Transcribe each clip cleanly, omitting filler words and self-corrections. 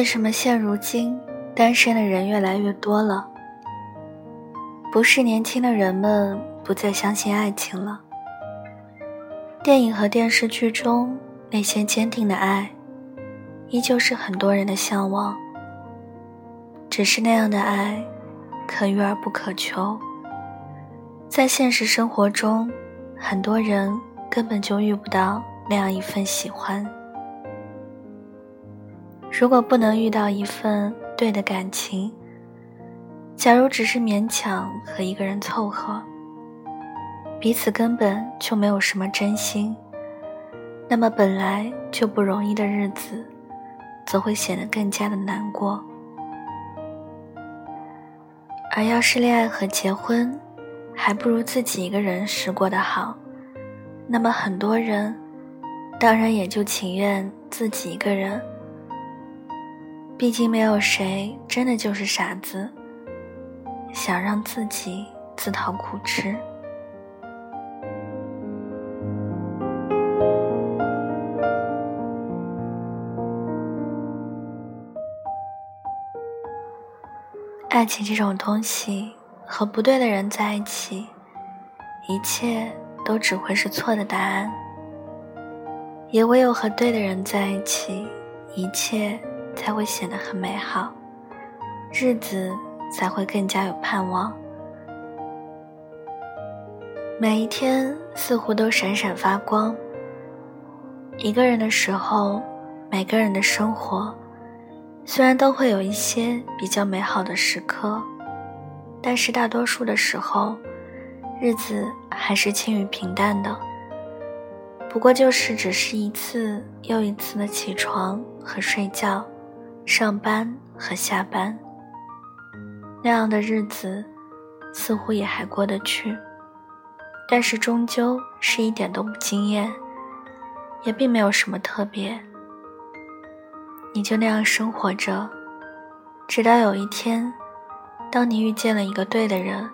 为什么现如今单身的人越来越多了？不是年轻的人们不再相信爱情了。电影和电视剧中那些坚定的爱，依旧是很多人的向往。只是那样的爱，可遇而不可求。在现实生活中，很多人根本就遇不到那样一份喜欢。如果不能遇到一份对的感情，假如只是勉强和一个人凑合，彼此根本就没有什么真心，那么本来就不容易的日子，则会显得更加的难过。而要是恋爱和结婚，还不如自己一个人时过得好，那么很多人当然也就情愿自己一个人。毕竟没有谁真的就是傻子，想让自己自讨苦吃。爱情这种东西，和不对的人在一起，一切都只会是错的答案。也唯有和对的人在一起，一切才会显得很美好，日子才会更加有盼望。每一天似乎都闪闪发光。一个人的时候，每个人的生活虽然都会有一些比较美好的时刻，但是大多数的时候，日子还是轻于平淡的。不过就是只是一次又一次的起床和睡觉，上班和下班，那样的日子似乎也还过得去，但是终究是一点都不惊艳，也并没有什么特别。你就那样生活着，直到有一天，当你遇见了一个对的人，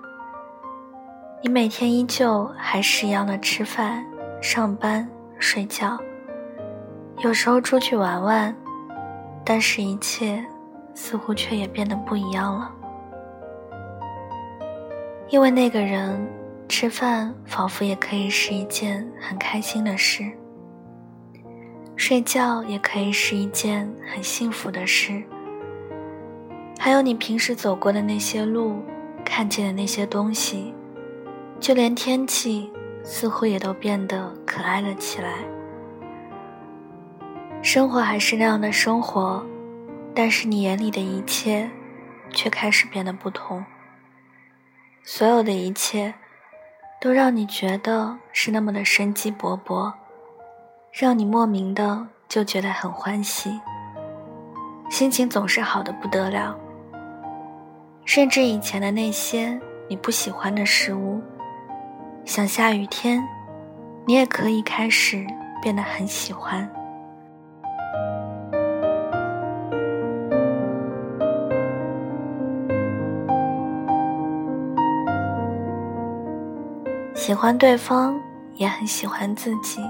你每天依旧还是一样的吃饭、上班、睡觉，有时候出去玩玩，但是一切似乎却也变得不一样了。因为那个人，吃饭仿佛也可以是一件很开心的事，睡觉也可以是一件很幸福的事，还有你平时走过的那些路，看见的那些东西，就连天气似乎也都变得可爱了起来。生活还是那样的生活，但是你眼里的一切却开始变得不同。所有的一切都让你觉得是那么的生机勃勃，让你莫名的就觉得很欢喜，心情总是好得不得了。甚至以前的那些你不喜欢的事物，想下雨天，你也可以开始变得很喜欢。喜欢对方，也很喜欢自己。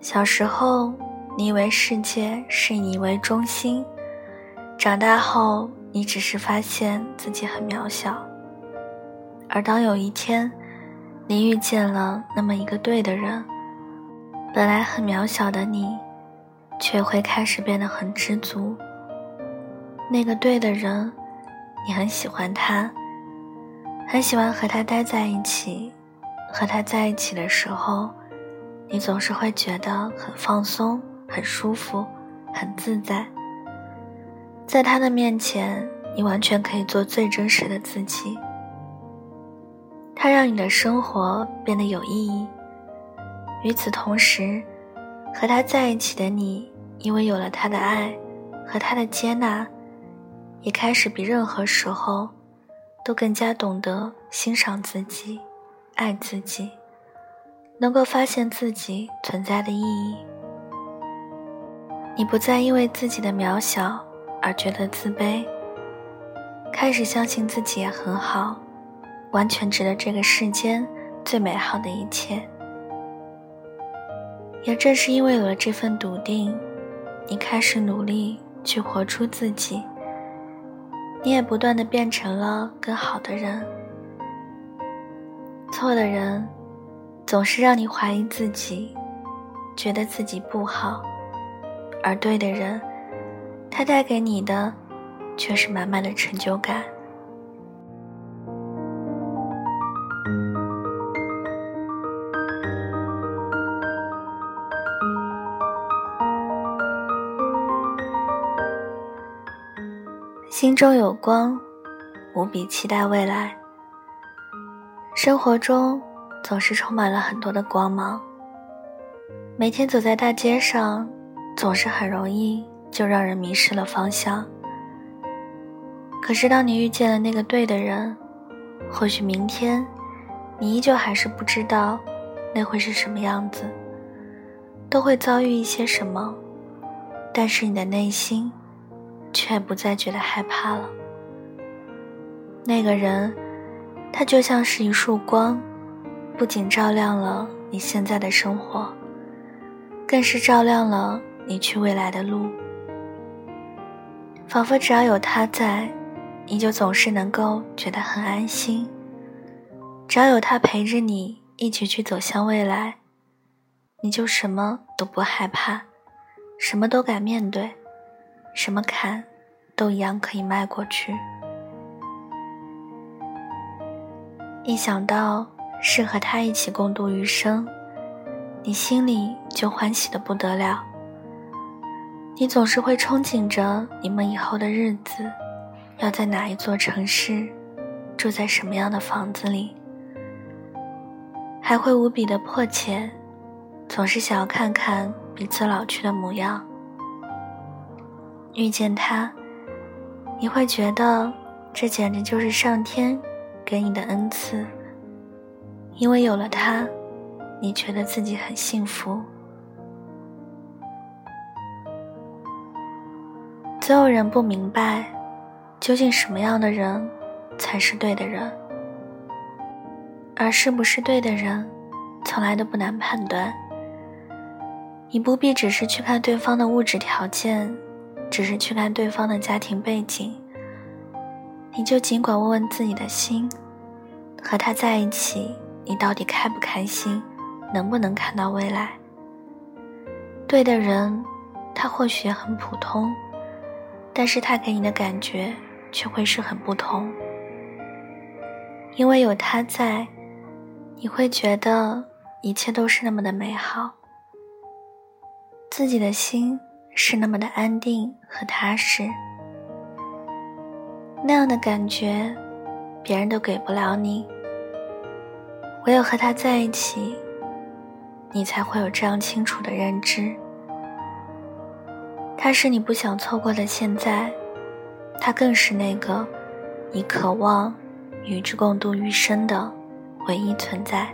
小时候，你以为世界是你为中心，长大后，你只是发现自己很渺小。而当有一天，你遇见了那么一个对的人，本来很渺小的你，却会开始变得很知足。那个对的人，你很喜欢他，很喜欢和他待在一起，和他在一起的时候，你总是会觉得很放松，很舒服，很自在。在他的面前，你完全可以做最真实的自己。他让你的生活变得有意义。与此同时，和他在一起的你，因为有了他的爱和他的接纳，也开始比任何时候都更加懂得欣赏自己，爱自己，能够发现自己存在的意义。你不再因为自己的渺小而觉得自卑，开始相信自己也很好，完全值得这个世间最美好的一切。也正是因为有了这份笃定，你开始努力去活出自己，你也不断地变成了更好的人。错的人总是让你怀疑自己，觉得自己不好，而对的人，他带给你的却是满满的成就感。心中有光，无比期待未来。生活中总是充满了很多的光芒，每天走在大街上，总是很容易就让人迷失了方向。可是当你遇见了那个对的人，或许明天你依旧还是不知道那会是什么样子，都会遭遇一些什么，但是你的内心却不再觉得害怕了。那个人，他就像是一束光，不仅照亮了你现在的生活，更是照亮了你去未来的路。仿佛只要有他在，你就总是能够觉得很安心。只要有他陪着你一起去走向未来，你就什么都不害怕，什么都敢面对，什么坎都一样可以迈过去。一想到是和他一起共度余生，你心里就欢喜得不得了。你总是会憧憬着你们以后的日子，要在哪一座城市，住在什么样的房子里，还会无比的迫切，总是想要看看彼此老去的模样。遇见他，你会觉得这简直就是上天给你的恩赐，因为有了他，你觉得自己很幸福。总有人不明白，究竟什么样的人才是对的人，而是不是对的人，从来都不难判断。你不必只是去看对方的物质条件，只是去看对方的家庭背景，你就尽管问问自己的心，和他在一起，你到底开不开心，能不能看到未来。对的人，他或许也很普通，但是他给你的感觉却会是很不同。因为有他在，你会觉得一切都是那么的美好，自己的心是那么的安定和踏实，那样的感觉别人都给不了你，唯有和他在一起，你才会有这样清楚的认知。他是你不想错过的现在，他更是那个你渴望与之共度余生的唯一存在。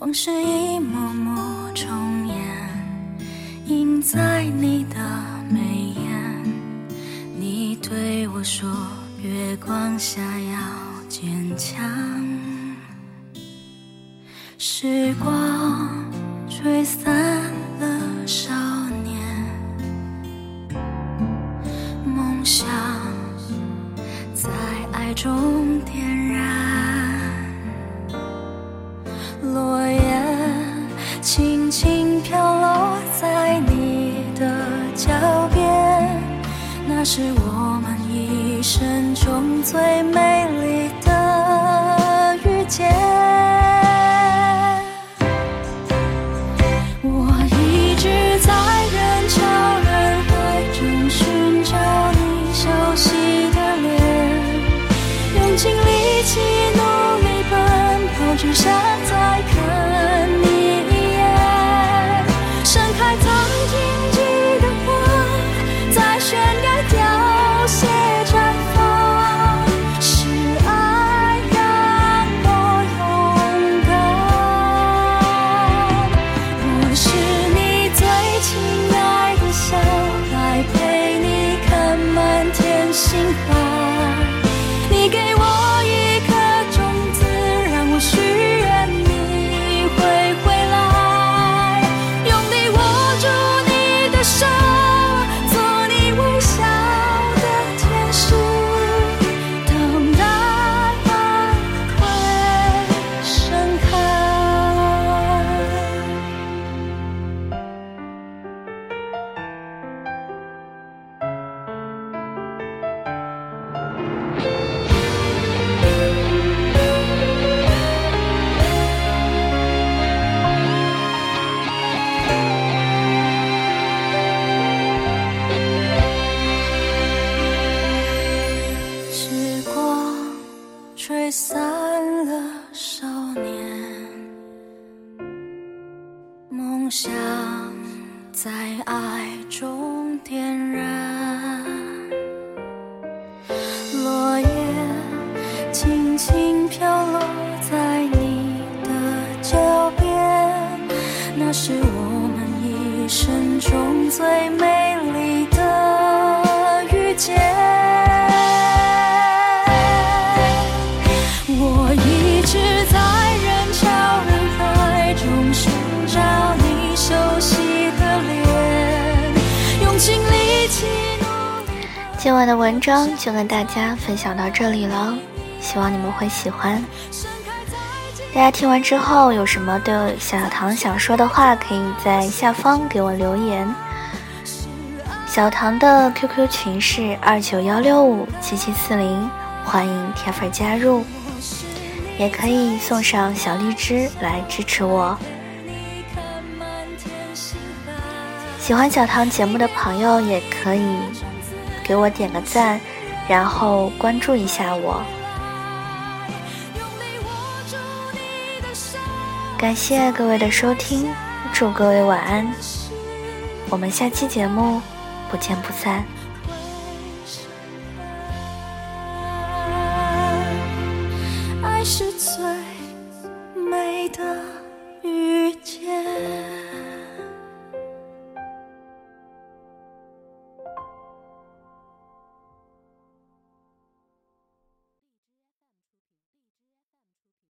往事一幕幕重演，映在你的眉眼，你对我说月光下要坚强。时光吹散了少年梦想，在爱中点燃，轻轻飘落在你的脚边，那是我们一生中最美丽的遇见。我一直在人潮人海中寻找你熟悉的脸，用尽力气努力奔跑，只想再看你一眼。盛开曾经记得花，在悬崖凋谢绽放，是爱让我勇敢。我是你最亲爱的小孩，陪你看满天星海。你给我吹散了少年梦想，在爱中点燃。落叶轻轻飘落在你的脚边，那是我们一生中最美丽的遇见。今晚的文章就跟大家分享到这里了，希望你们会喜欢。大家听完之后有什么对小唐想说的话，可以在下方给我留言。小唐的 QQ 群是291657740，欢迎铁粉加入，也可以送上小荔枝来支持我。喜欢小唐节目的朋友也可以给我点个赞，然后关注一下我。感谢各位的收听，祝各位晚安，我们下期节目不见不散。